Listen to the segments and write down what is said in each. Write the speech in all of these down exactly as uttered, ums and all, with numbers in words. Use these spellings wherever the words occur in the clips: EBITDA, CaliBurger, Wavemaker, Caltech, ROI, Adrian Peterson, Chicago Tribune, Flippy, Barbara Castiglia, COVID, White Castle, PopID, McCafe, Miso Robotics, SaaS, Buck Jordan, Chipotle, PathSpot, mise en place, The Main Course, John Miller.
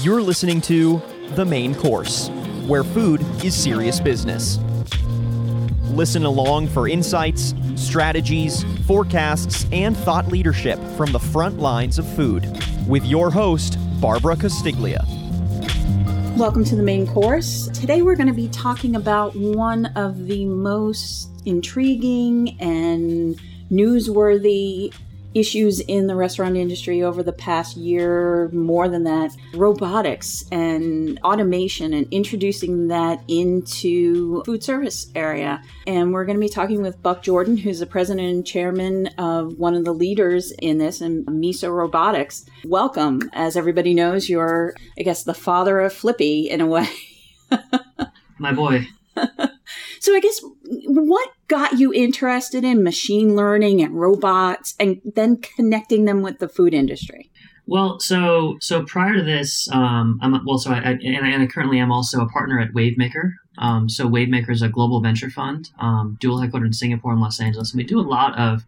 You're listening to The Main Course, where food is serious business. Listen along for insights, strategies, forecasts, and thought leadership from the front lines of food with your host, Barbara Castiglia. Welcome to The Main Course. Today we're going to be talking about one of the most intriguing and newsworthy issues in the restaurant industry over the past year, more than that, robotics and automation and introducing that into food service area. And we're going to be talking with Buck Jordan, who's the president and chairman of one of the leaders in this, and Miso Robotics. Welcome. As everybody knows, you're, I guess, the father of Flippy in a way. My boy. So I guess what got you interested in machine learning and robots and then connecting them with the food industry? Well, so so prior to this, um, I'm well, so I, I and I and I currently am also a partner at Wavemaker. Um, so Wavemaker is a global venture fund, um, dual headquartered in Singapore and Los Angeles. And we do a lot of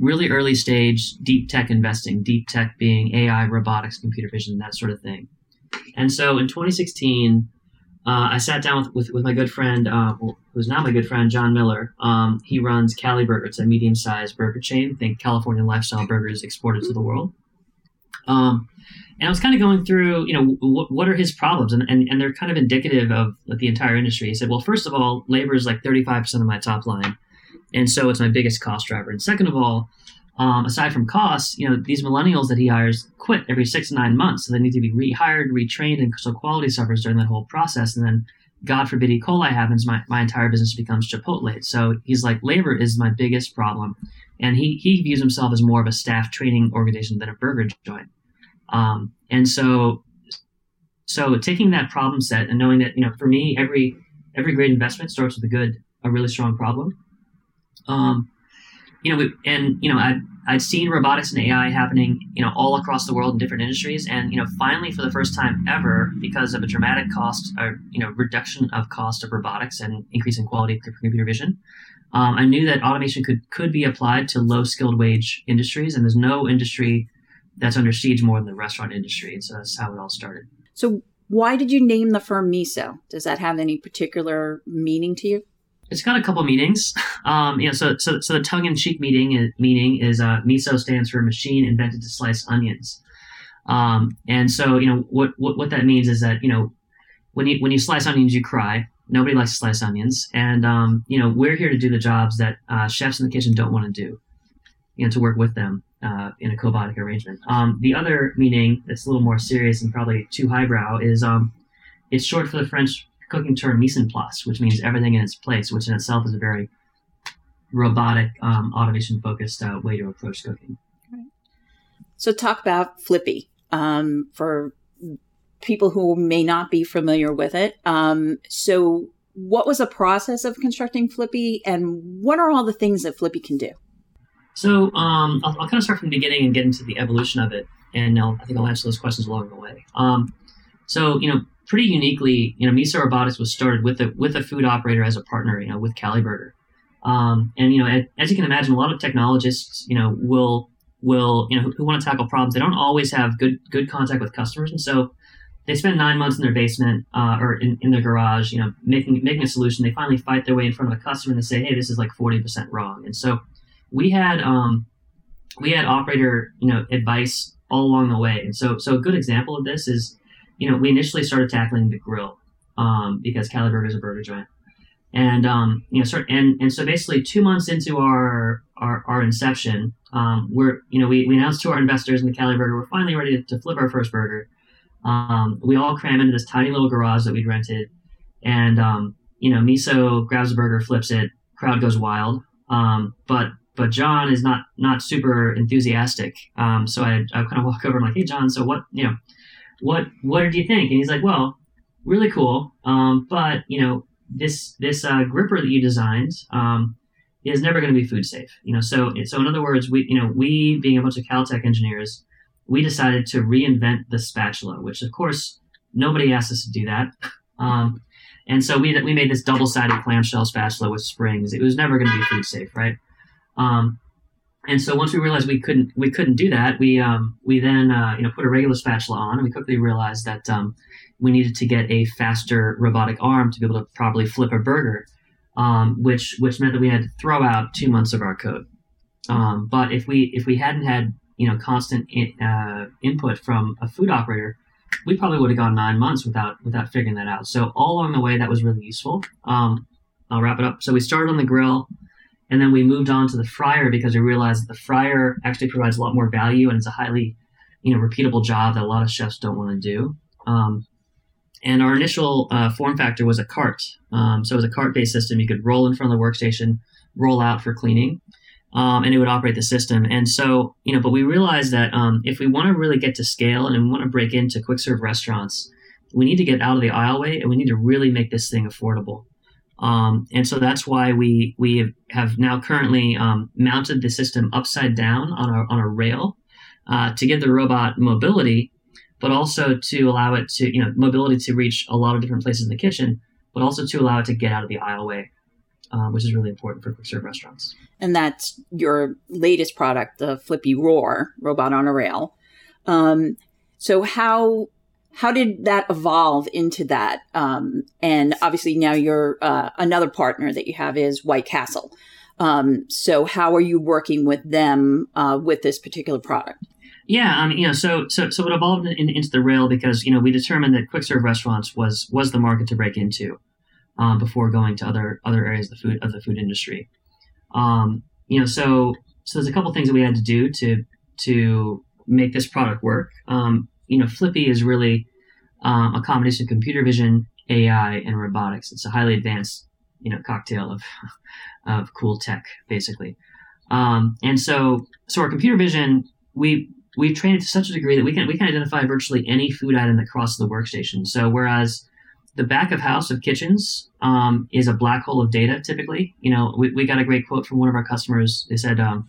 really early stage deep tech investing, deep tech being A I, robotics, computer vision, that sort of thing. And so in twenty sixteen, Uh, I sat down with, with, with my good friend, uh, who's now my good friend, John Miller. Um, he runs CaliBurger. It's a medium-sized burger chain. Think California lifestyle burgers exported to the world. Um, and I was kind of going through, you know, w- what are his problems? And, and and they're kind of indicative of the entire industry. He said, well, first of all, labor is like thirty-five percent of my top line. And so it's my biggest cost driver. And second of all, um, aside from costs, you know, these millennials that he hires quit every six to nine months. So they need to be rehired, retrained, and so quality suffers during that whole process. And then, God forbid, E. coli happens, my, my entire business becomes Chipotle. So he's like, labor is my biggest problem. And he, he views himself as more of a staff training organization than a burger joint. Um, and so, so taking that problem set and knowing that, you know, for me, every, every great investment starts with a good, a really strong problem. Um, You know, we, and, you know, I've, I've seen robotics and A I happening, you know, all across the world in different industries. And, you know, finally, for the first time ever, because of a dramatic cost, or, you know, reduction of cost of robotics and increase in quality of computer vision, um, I knew that automation could, could be applied to low skilled wage industries. And there's no industry that's under siege more than the restaurant industry. And so that's how it all started. So why did you name the firm Miso? Does that have any particular meaning to you? It's got a couple meanings. Um, you know, so so so the tongue-in-cheek meaning is, meaning is uh, Miso stands for machine invented to slice onions, um, and so you know what, what what that means is that you know when you when you slice onions you cry. Nobody likes to slice onions, and um, you know we're here to do the jobs that uh, chefs in the kitchen don't want to do. You know, to work with them uh, in a cobotic arrangement. Um, the other meaning that's a little more serious and probably too highbrow is um, it's short for the French cooking term mise en place, which means everything in its place, which in itself is a very robotic, um, automation-focused uh, way to approach cooking. Right. So talk about Flippy um, for people who may not be familiar with it. Um, so what was the process of constructing Flippy, and what are all the things that Flippy can do? So um, I'll, I'll kind of start from the beginning and get into the evolution of it, and I'll, I think I'll answer those questions along the way. Um, so, you know, Pretty uniquely, you know, Miso Robotics was started with a with a food operator as a partner, you know, with CaliBurger, um, and you know, as, as you can imagine, a lot of technologists, you know, will will you know who, who want to tackle problems. They don't always have good good contact with customers, and so they spend nine months in their basement uh, or in, in their garage, you know, making making a solution. They finally fight their way in front of a customer and they say, "Hey, this is like forty percent wrong." And so we had um, we had operator you know advice all along the way, and so so a good example of this is, you know, we initially started tackling the grill um, because CaliBurger is a burger joint, and um, you know, start, and and so basically two months into our our, our inception, um, we're you know we, we announced to our investors in the CaliBurger we're finally ready to, to flip our first burger. Um, we all cram into this tiny little garage that we'd rented, and um, you know, Miso grabs a burger, flips it, crowd goes wild. Um, but but John is not not super enthusiastic, um, so I I kind of walk over and I'm like, hey John, so what you know. What what do you think? And he's like, well, really cool. Um, but, you know, this this uh, gripper that you designed um, is never going to be food safe. You know, so so in other words, we you know we being a bunch of Caltech engineers, we decided to reinvent the spatula, which of course nobody asked us to do that. Um, and so we we made this double sided clamshell spatula with springs. It was never going to be food safe, right? Um, And so once we realized we couldn't we couldn't do that, we um, we then uh, you know put a regular spatula on, and we quickly realized that um, we needed to get a faster robotic arm to be able to properly flip a burger, um, which which meant that we had to throw out two months of our code. Um, but if we if we hadn't had you know constant in, uh, input from a food operator, we probably would have gone nine months without without figuring that out. So all along the way, that was really useful. Um, I'll wrap it up. So we started on the grill. And then we moved on to the fryer because we realized that the fryer actually provides a lot more value, and it's a highly, you know, repeatable job that a lot of chefs don't want to do. Um, and our initial uh, form factor was a cart. Um, so it was a cart-based system. You could roll in front of the workstation, roll out for cleaning, um, and it would operate the system. And so, you know, but we realized that um, if we want to really get to scale and we want to break into quick-serve restaurants, we need to get out of the aisleway, and we need to really make this thing affordable. Um, and so that's why we we have now currently um, mounted the system upside down on a on a rail uh, to give the robot mobility, but also to allow it to, you know, mobility to reach a lot of different places in the kitchen, but also to allow it to get out of the aisleway, uh, which is really important for quick serve restaurants. And that's your latest product, the Flippy Roar robot on a rail. Um, so how... How did that evolve into that? Um, and obviously now you're, uh, another partner that you have is White Castle. Um, so how are you working with them uh, with this particular product? Yeah, I mean, you know, so so so it evolved in, into the rail because, you know, we determined that quick serve restaurants was was the market to break into um, before going to other other areas of the food of the food industry. Um, you know, so so there's a couple things that we had to do to to make this product work. Um, You know, Flippy is really um, a combination of computer vision, A I, and robotics. It's a highly advanced, you know, cocktail of of cool tech, basically. Um, and so, so our computer vision, we we've trained it to such a degree that we can we can identify virtually any food item that crosses the workstation. So, whereas the back of house of kitchens um, is a black hole of data, typically. You know, we we got a great quote from one of our customers. They said um,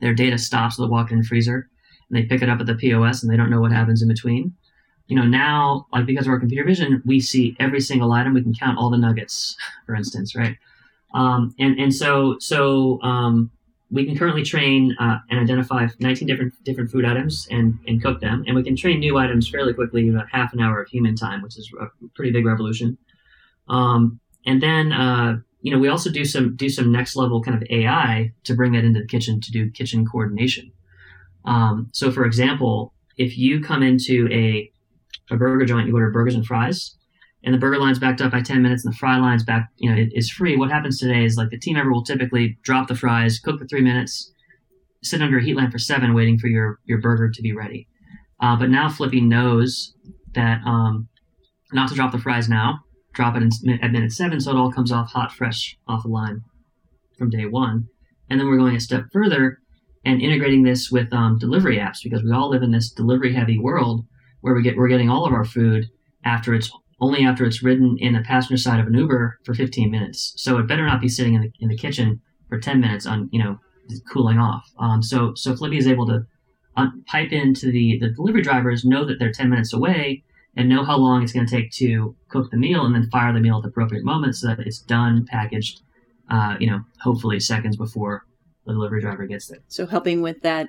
their data stops at the walk-in freezer. And they pick it up at the P O S and they don't know what happens in between. You know, now, like, because of our computer vision, we see every single item. We can count all the nuggets, for instance, right? Um, and, and so so um, we can currently train uh, and identify nineteen different different food items and, and cook them. And we can train new items fairly quickly, about half an hour of human time, which is a pretty big revolution. Um, and then, uh, you know, we also do some do some next level kind of A I to bring that into the kitchen to do kitchen coordination. Um, so, for example, if you come into a a burger joint, you order burgers and fries, and the burger line's backed up by ten minutes and the fry line's back, you know, it, it's free. What happens today is, like, the team member will typically drop the fries, cook for three minutes, sit under a heat lamp for seven, waiting for your, your burger to be ready. Uh, but now Flippy knows that um, not to drop the fries now, drop it in, at minute seven, so it all comes off hot, fresh, off the line from day one. And then we're going a step further and integrating this with um, delivery apps, because we all live in this delivery-heavy world where we get, we're getting all of our food after it's only after it's ridden in the passenger side of an Uber for fifteen minutes. So it better not be sitting in the in the kitchen for ten minutes on you know cooling off. Um, so so Flippy is able to uh, pipe into the the delivery drivers, know that they're ten minutes away, and know how long it's going to take to cook the meal, and then fire the meal at the appropriate moment so that it's done, packaged, uh, you know, hopefully seconds before the delivery driver gets there. So helping with that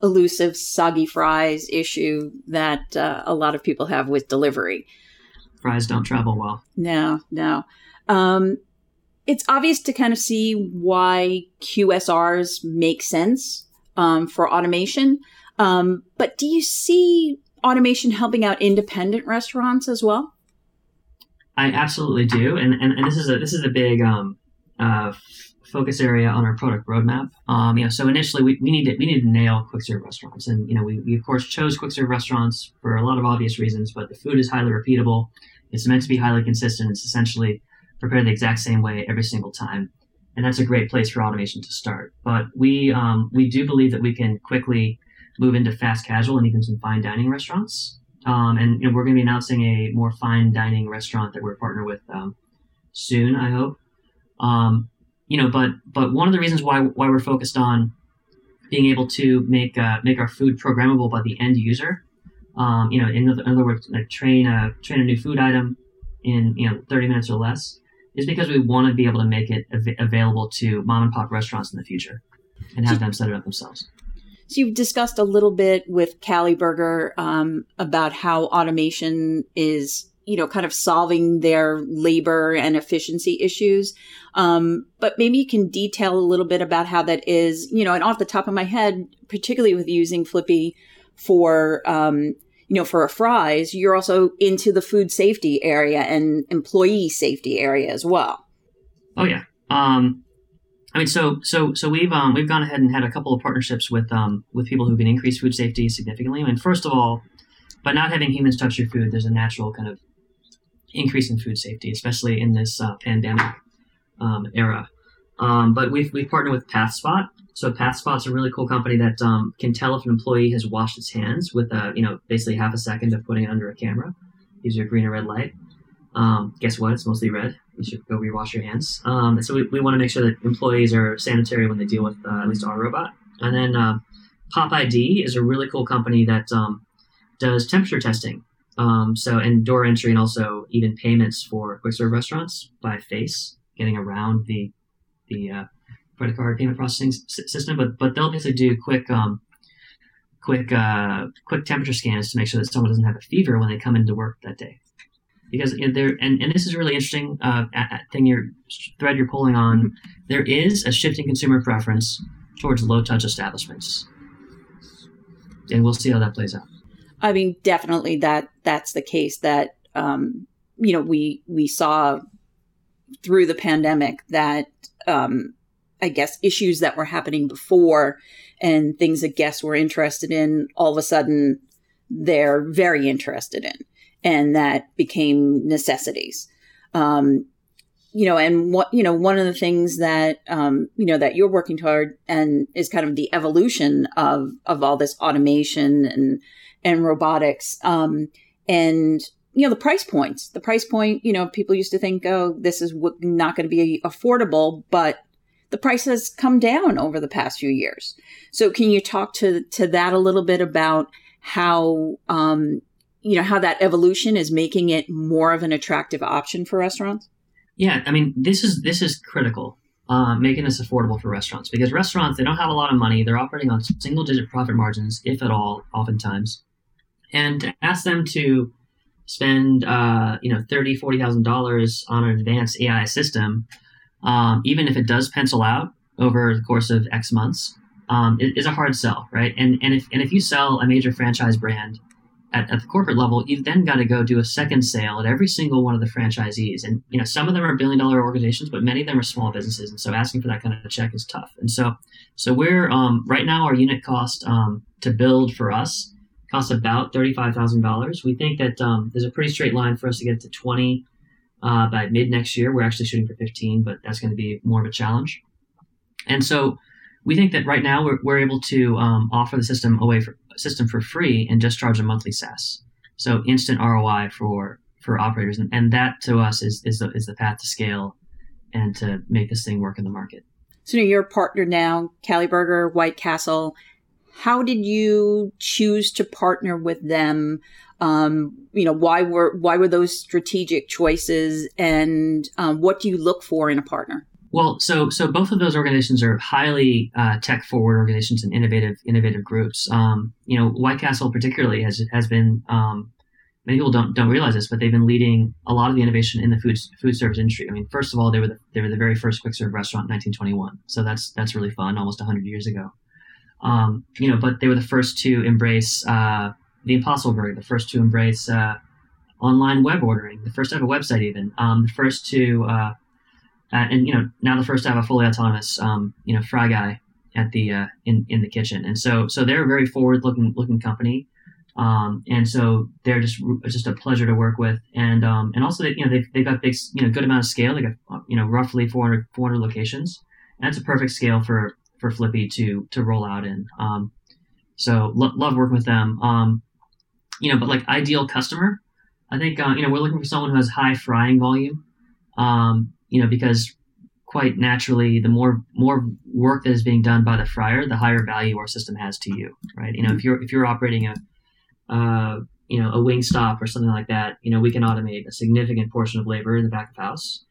elusive soggy fries issue that uh, a lot of people have with delivery. Fries don't travel well. No, no. Um, it's obvious to kind of see why Q S Rs make sense um, for automation. Um, but do you see automation helping out independent restaurants as well? I absolutely do. And and, and this is a this is a big um, uh, focus area on our product roadmap. Um, you know, so initially we, we need to we need to nail quick serve restaurants, and you know we, we of course chose quick serve restaurants for a lot of obvious reasons. But the food is highly repeatable. It's meant to be highly consistent. It's essentially prepared the exact same way every single time, and that's a great place for automation to start. But we um, we do believe that we can quickly move into fast casual and even some fine dining restaurants. Um, and you know, we're going to be announcing a more fine dining restaurant that we're partnered with um, soon, I hope. Um, You know, but but one of the reasons why why we're focused on being able to make uh, make our food programmable by the end user, um, you know, in other, in other words, like train a train a new food item in you know thirty minutes or less, is because we want to be able to make it av- available to mom and pop restaurants in the future. and have them set it up themselves. So you've discussed a little bit with CaliBurger um, about how automation is, you know, kind of solving their labor and efficiency issues. Um, but maybe you can detail a little bit about how that is, you know, and off the top of my head, particularly with using Flippy for, um, you know, for a fries, you're also into the food safety area and employee safety area as well. Oh, yeah. Um, I mean, so so so we've um, we've gone ahead and had a couple of partnerships with um, with people who can increase food safety significantly. I mean, first of all, by not having humans touch your food, there's a natural kind of increase in food safety, especially in this uh, pandemic um, era. Um, but we've we've partnered with PathSpot. So PathSpot's a really cool company that um, can tell if an employee has washed its hands with a, you know, basically half a second of putting it under a camera. Use your green or red light. Um, guess what? It's mostly red. You should go rewash your hands. Um, so we, we want to make sure that employees are sanitary when they deal with uh, at least our robot. And then uh, PopID is a really cool company that um, does temperature testing. Um, so and door entry and also even payments for quick serve restaurants by face, getting around the the uh, credit card payment processing s- system. But but they'll basically do quick um, quick uh, quick temperature scans to make sure that someone doesn't have a fever when they come into work that day. Because there, and, and this is a really interesting uh, thing, your thread you're pulling on. There is a shifting consumer preference towards low-touch establishments, and we'll see how that plays out. I mean, definitely that that's the case. That um, you know, we we saw through the pandemic that um, I guess issues that were happening before and things that guests were interested in, all of a sudden they're very interested in. And that became necessities, um, you know, and what, you know, one of the things that, um, you know, that you're working toward and is kind of the evolution of, of all this automation and, and robotics, um, and, you know, the price points, the price point, you know, people used to think, oh, this is not going to be affordable, but the price has come down over the past few years. So can you talk to, to that a little bit about how, um, you know, how that evolution is making it more of an attractive option for restaurants? Yeah, I mean, this is this is critical, uh, making this affordable for restaurants, because restaurants, they don't have a lot of money. They're operating on single-digit profit margins, if at all, oftentimes. And to ask them to spend, uh, you know, thirty thousand dollars, forty thousand dollars on an advanced A I system, um, even if it does pencil out over the course of X months, um, is a hard sell, right? And and if and if you sell a major franchise brand At, at the corporate level, you've then got to go do a second sale at every single one of the franchisees. And, you know, some of them are billion dollar organizations, but many of them are small businesses. And so asking for that kind of check is tough. And so, so we're, um, right now our unit cost, um, to build for us costs about thirty-five thousand dollars. We think that, um, there's a pretty straight line for us to get to twenty, uh, by mid next year. We're actually shooting for fifteen, but that's going to be more of a challenge. And so we think that right now we're, we're able to, um, offer the system away for, system for free and just charge a monthly SaaS. So instant R O I for, for operators. And, and that to us is, is the, is the path to scale and to make this thing work in the market. So you're a partner now, CaliBurger, White Castle. How did you choose to partner with them? Um, you know, why were, why were those strategic choices, and um, what do you look for in a partner? Well, so so both of those organizations are highly uh, tech-forward organizations and innovative innovative groups. Um, you know, White Castle particularly has has been um, many people don't don't realize this, but they've been leading a lot of the innovation in the food food service industry. I mean, first of all, they were the, they were the very first quick serve restaurant in nineteen twenty-one, so that's that's really fun, almost one hundred years ago. Um, you know, but they were the first to embrace uh, the Impossible Burger, the first to embrace uh, online web ordering, the first to have a website, even um, the first to uh, Uh, and, you know, now the first to have a fully autonomous, um, you know, fry guy at the, uh, in, in the kitchen. And so, so they're a very forward looking, looking company. Um, and so they're just, it's just a pleasure to work with. And, um, and also they, you know, they've, they've got big, you know, good amount of scale. They got, you know, roughly four hundred, four hundred locations. And that's a perfect scale for, for Flippy to, to roll out in. Um, so lo- love working with them. Um, you know, but like ideal customer, I think, uh, you know, we're looking for someone who has high frying volume. Um, You know, because quite naturally, the more more work that is being done by the fryer, the higher value our system has to you, right? You know, if you're if you're operating a, uh, you know, a Wingstop or something like that, you know, we can automate a significant portion of labor in the back of house.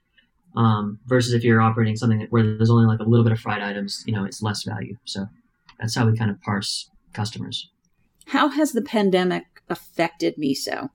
Um, versus if you're operating something that, where there's only like a little bit of fried items, you know, it's less value. So that's how we kind of parse customers. How has the pandemic affected Miso?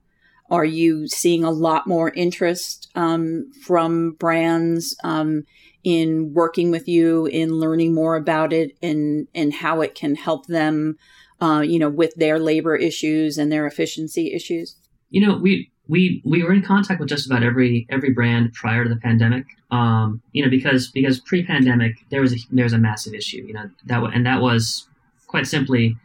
Are you seeing a lot more interest um, from brands um, in working with you, in learning more about it, and and how it can help them, uh, you know, with their labor issues and their efficiency issues? You know, we we we were in contact with just about every every brand prior to the pandemic. Um, you know, because because pre-pandemic there was a, there was a massive issue. You know that and that was quite simply,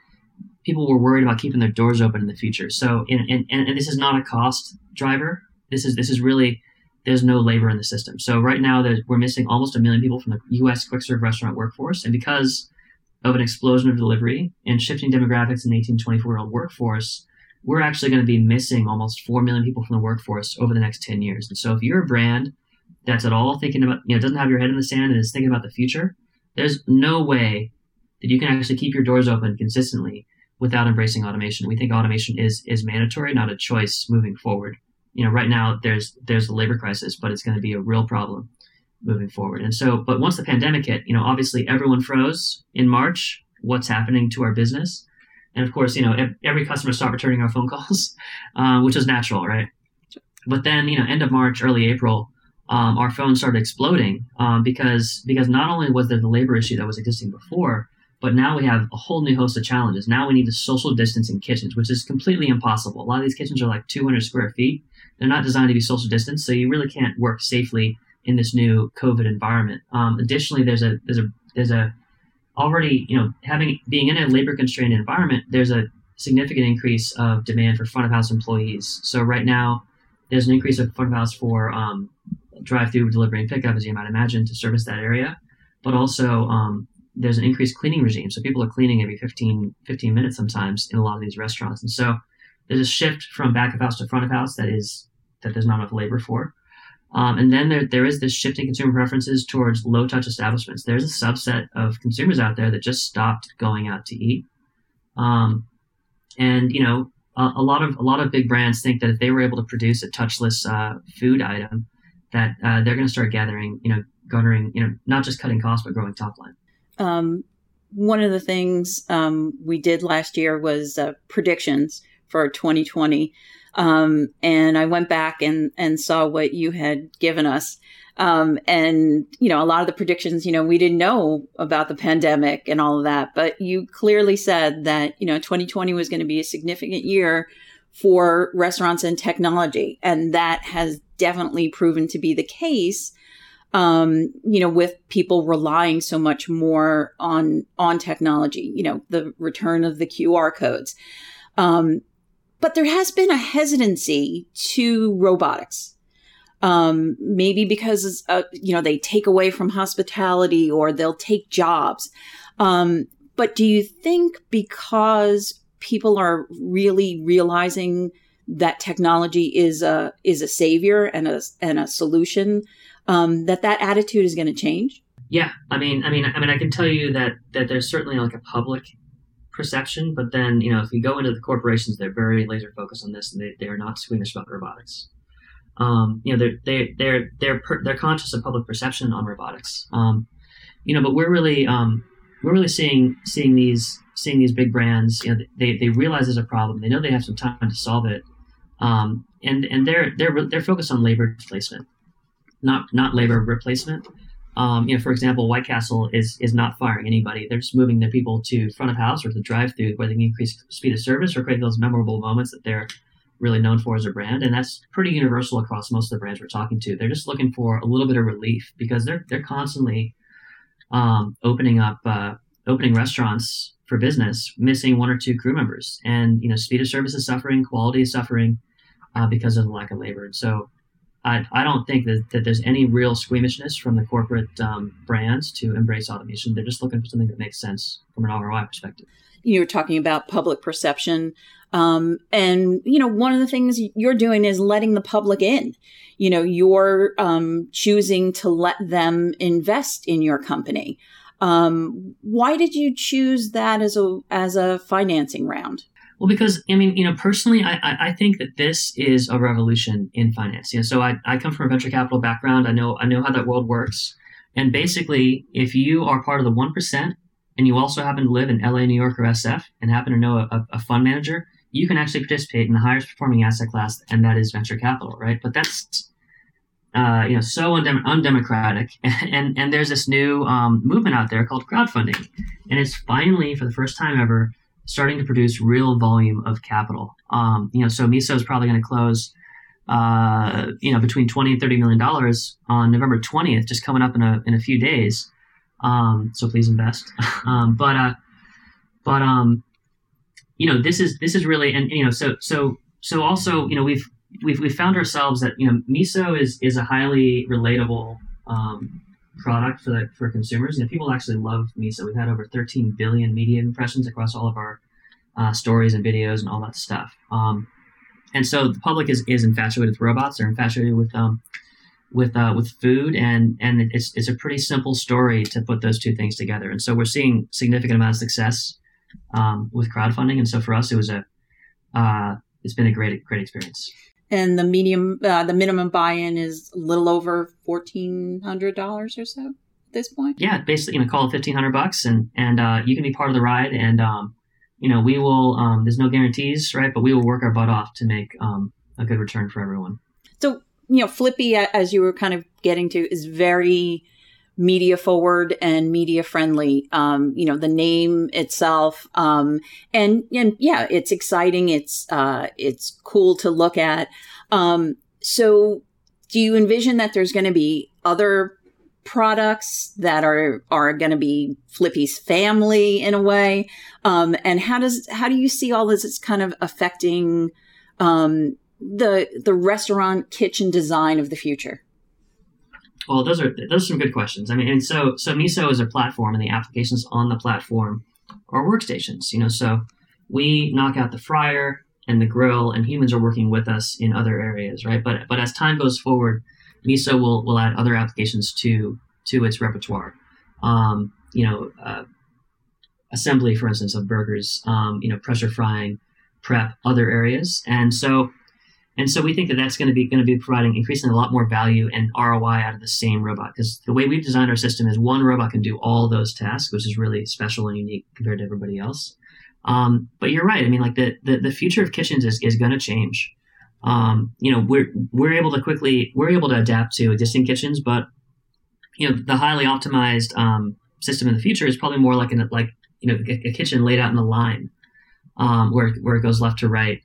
people were worried about keeping their doors open in the future. So, and, and, and this is not a cost driver. This is this is really, there's no labor in the system. So right now we're missing almost a million people from the U S quick serve restaurant workforce. And because of an explosion of delivery and shifting demographics in the eighteen to twenty-four year old workforce, we're actually going to be missing almost four million people from the workforce over the next ten years. And so if you're a brand that's at all thinking about, you know, doesn't have your head in the sand and is thinking about the future, there's no way that you can actually keep your doors open consistently without embracing automation. We think automation is is mandatory, not a choice moving forward. You know, right now there's there's the labor crisis, but it's going to be a real problem moving forward. And so, but once the pandemic hit, you know, obviously everyone froze in March. What's happening to our business? And of course, you know, every customer stopped returning our phone calls, uh, which is natural, right? But then, you know, end of March, early April, um, our phones started exploding um, because because not only was there the labor issue that was existing before, but now we have a whole new host of challenges. Now we need to social distance in kitchens, which is completely impossible. A lot of these kitchens are like two hundred square feet. They're not designed to be social distanced, so you really can't work safely in this new COVID environment. Um, additionally, there's a there's a there's a already, you know, having being in a labor constrained environment, there's a significant increase of demand for front of house employees. So right now, there's an increase of front of house for um, drive through, delivery, and pickup, as you might imagine, to service that area, but also um, there's an increased cleaning regime. So people are cleaning every fifteen minutes sometimes in a lot of these restaurants. And so there's a shift from back of house to front of house that is that there's not enough labor for. Um, and then there there is this shift in consumer preferences towards low touch establishments. There's a subset of consumers out there that just stopped going out to eat. Um, and, you know, a, a lot of a lot of big brands think that if they were able to produce a touchless uh, food item, that uh, they're going to start gathering, you know, garnering, you know, not just cutting costs, but growing top line. Um, one of the things um, we did last year was uh, predictions for twenty twenty. Um, and I went back and, and saw what you had given us. Um, and, you know, a lot of the predictions, you know, we didn't know about the pandemic and all of that, but you clearly said that, you know, twenty twenty was going to be a significant year for restaurants and technology. And that has definitely proven to be the case. Um, you know, with people relying so much more on on technology, you know, the return of the Q R codes. Um, but there has been a hesitancy to robotics, um, maybe because, uh, you know, they take away from hospitality or they'll take jobs. Um, but do you think because people are really realizing that technology is a is a savior and a and a solution, Um, that that attitude is going to change? Yeah, I mean, I mean, I mean, I can tell you that that there's certainly like a public perception, but then, you know, if you go into the corporations, they're very laser focused on this, and they they are not squeamish about robotics. Um, you know, they're they they're they're per, they're conscious of public perception on robotics. Um, you know, but we're really um, we're really seeing seeing these seeing these big brands. You know, they they realize there's a problem. They know they have some time to solve it, um, and and they're they're they're focused on labor displacement, not not labor replacement. Um, you know, for example, White Castle is is not firing anybody. They're just moving their people to front of house or to drive through where they can increase speed of service or create those memorable moments that they're really known for as a brand. And that's pretty universal across most of the brands we're talking to. They're just looking for a little bit of relief because they're they're constantly um, opening up uh, opening restaurants for business, missing one or two crew members, and you know, speed of service is suffering, quality is suffering uh, because of the lack of labor. And so I, I don't think that, that there's any real squeamishness from the corporate um, brands to embrace automation. They're just looking for something that makes sense from an R O I perspective. You were talking about public perception. Um, and, you know, one of the things you're doing is letting the public in. You know, you're um, choosing to let them invest in your company. Um, why did you choose that as a as a financing round? Well, because, I mean, you know, personally, I, I think that this is a revolution in finance. You know, so I, I come from a venture capital background. I know, I know how that world works. And basically, if you are part of the one percent and you also happen to live in L A, New York, or S F and happen to know a, a fund manager, you can actually participate in the highest performing asset class, and that is venture capital, right? But that's, uh, you know, so undem- undemocratic. And, and, and there's this new um, movement out there called crowdfunding. And it's finally, for the first time ever, starting to produce real volume of capital. Um, you know, so Miso is probably going to close, uh, you know, between twenty and thirty million dollars on November twentieth, just coming up in a, in a few days. Um, so please invest. um, but, uh, but, um, you know, this is, this is really, and, you know, so, so, so also, you know, we've, we've, we've found ourselves that, you know, Miso is, is a highly relatable, um, product for the, for consumers. You know, people actually love Miso. We've had over thirteen billion media impressions across all of our, uh, stories and videos and all that stuff. Um, and so the public is, is infatuated with robots. They're infatuated with, um, with, uh, with food, and, and it's, it's a pretty simple story to put those two things together. And so we're seeing significant amount of success, um, with crowdfunding. And so for us, it was a, uh, it's been a great, great experience. And the medium, uh, the minimum buy-in is a little over fourteen hundred dollars or so at this point. Yeah, basically, you know, call it fifteen hundred bucks, and, and, uh, you can be part of the ride. And, um, you know, we will, um, there's no guarantees, right? But we will work our butt off to make, um, a good return for everyone. So, you know, Flippy, as you were kind of getting to, is very media forward and media friendly. Um, you know, the name itself, um, and, and yeah, it's exciting. It's, uh, it's cool to look at. Um, so do you envision that there's going to be other products that are, are going to be Flippy's family in a way? Um, and how does, how do you see all this is kind of affecting, um, the, the restaurant kitchen design of the future? Well, those are those are some good questions. I mean, and so so Miso is a platform, and the applications on the platform are workstations. You know, so we knock out the fryer and the grill, and humans are working with us in other areas, right? But but as time goes forward, Miso will, will add other applications to to its repertoire. Um, you know, uh, assembly, for instance, of burgers. Um, you know, pressure frying, prep, other areas, and so. And so we think that that's going to be going to be providing increasingly a lot more value and R O I out of the same robot, because the way we've designed our system is one robot can do all those tasks, which is really special and unique compared to everybody else. Um, but you're right. I mean, like the the, the future of kitchens is, is going to change. Um, you know, we're we're able to quickly we're able to adapt to existing kitchens, but you know, the highly optimized um, system in the future is probably more like an like you know a, a kitchen laid out in a line, um, where where it goes left to right,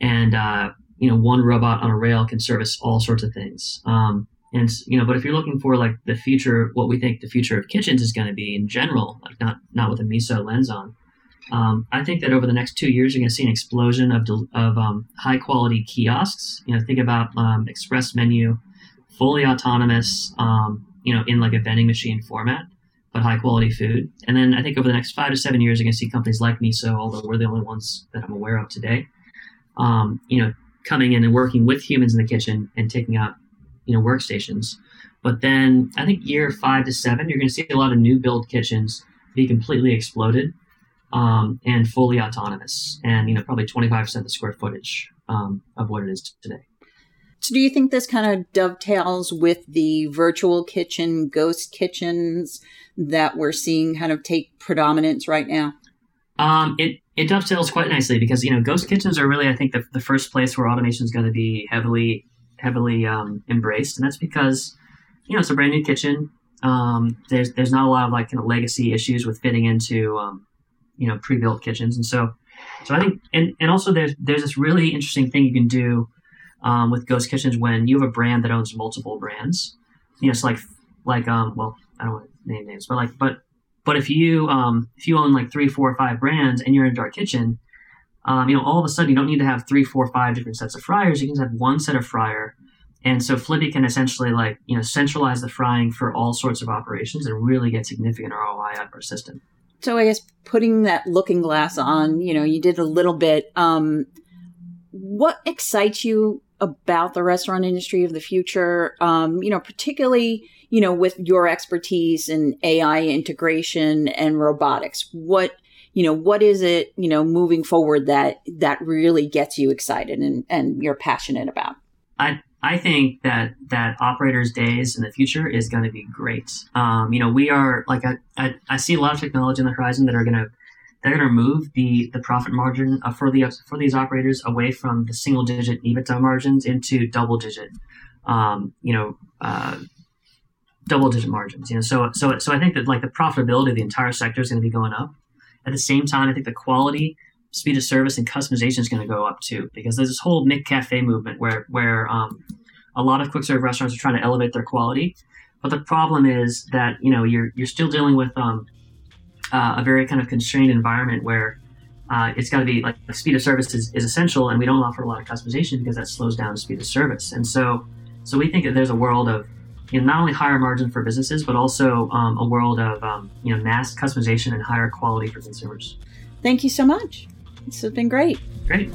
and uh, you know, one robot on a rail can service all sorts of things. Um, and, you know, but if you're looking for like the future, what we think the future of kitchens is going to be in general, like not, not with a Miso lens on, um, I think that over the next two years, you're going to see an explosion of, of, um, high quality kiosks. You know, think about, um, express menu, fully autonomous, um, you know, in like a vending machine format, but high quality food. And then I think over the next five to seven years, you're going to see companies like Miso, although we're the only ones that I'm aware of today, um, you know, coming in and working with humans in the kitchen and taking out, you know, workstations. But then I think year five to seven, you're going to see a lot of new build kitchens be completely exploded, um, and fully autonomous, and, you know, probably twenty-five percent of the square footage, um, of what it is today. So do you think this kind of dovetails with the virtual kitchen, ghost kitchens that we're seeing kind of take predominance right now? Um, it, It dovetails quite nicely because, you know, ghost kitchens are really, I think, the, the first place where automation is going to be heavily, heavily um, embraced. And that's because, you know, it's a brand new kitchen. Um, there's there's not a lot of like kind of legacy issues with fitting into, um, you know, pre-built kitchens. And so so I think and, and also there's there's this really interesting thing you can do um, with ghost kitchens when you have a brand that owns multiple brands. You know, it's so like like, um, well, I don't want to name names, but like but. But if you um, if you own like three, four, five brands and you're in a dark kitchen, um, you know, all of a sudden you don't need to have three, four, five different sets of fryers. You can just have one set of fryer. And so Flippy can essentially like, you know, centralize the frying for all sorts of operations and really get significant R O I out of our system. So I guess putting that looking glass on, you know, you did a little bit. Um, what excites you about the restaurant industry of the future? Um, you know, particularly, you know, with your expertise in A I integration and robotics, what you know, what is it, you know, moving forward that that really gets you excited and, and you're passionate about? I I think that that operators' days in the future is going to be great. Um, you know, we are like I, I, I see a lot of technology on the horizon that are going to they're going to move the, the profit margin for the for these operators away from the single digit EBITDA margins into double digit, um, you know, uh, double digit margins. You know, so so so I think that like the profitability of the entire sector is going to be going up. At the same time, I think the quality, speed of service, and customization is going to go up too, because there's this whole McCafe movement where where um, a lot of quick serve restaurants are trying to elevate their quality, but the problem is that you know you're you're still dealing with um, uh, a very kind of constrained environment where uh, it's got to be like the speed of service is, is essential, and we don't offer a lot of customization because that slows down the speed of service. And so so we think that there's a world of you know, not only higher margin for businesses, but also um, a world of um, you know mass customization and higher quality for consumers. Thank you so much. This has been great. Great.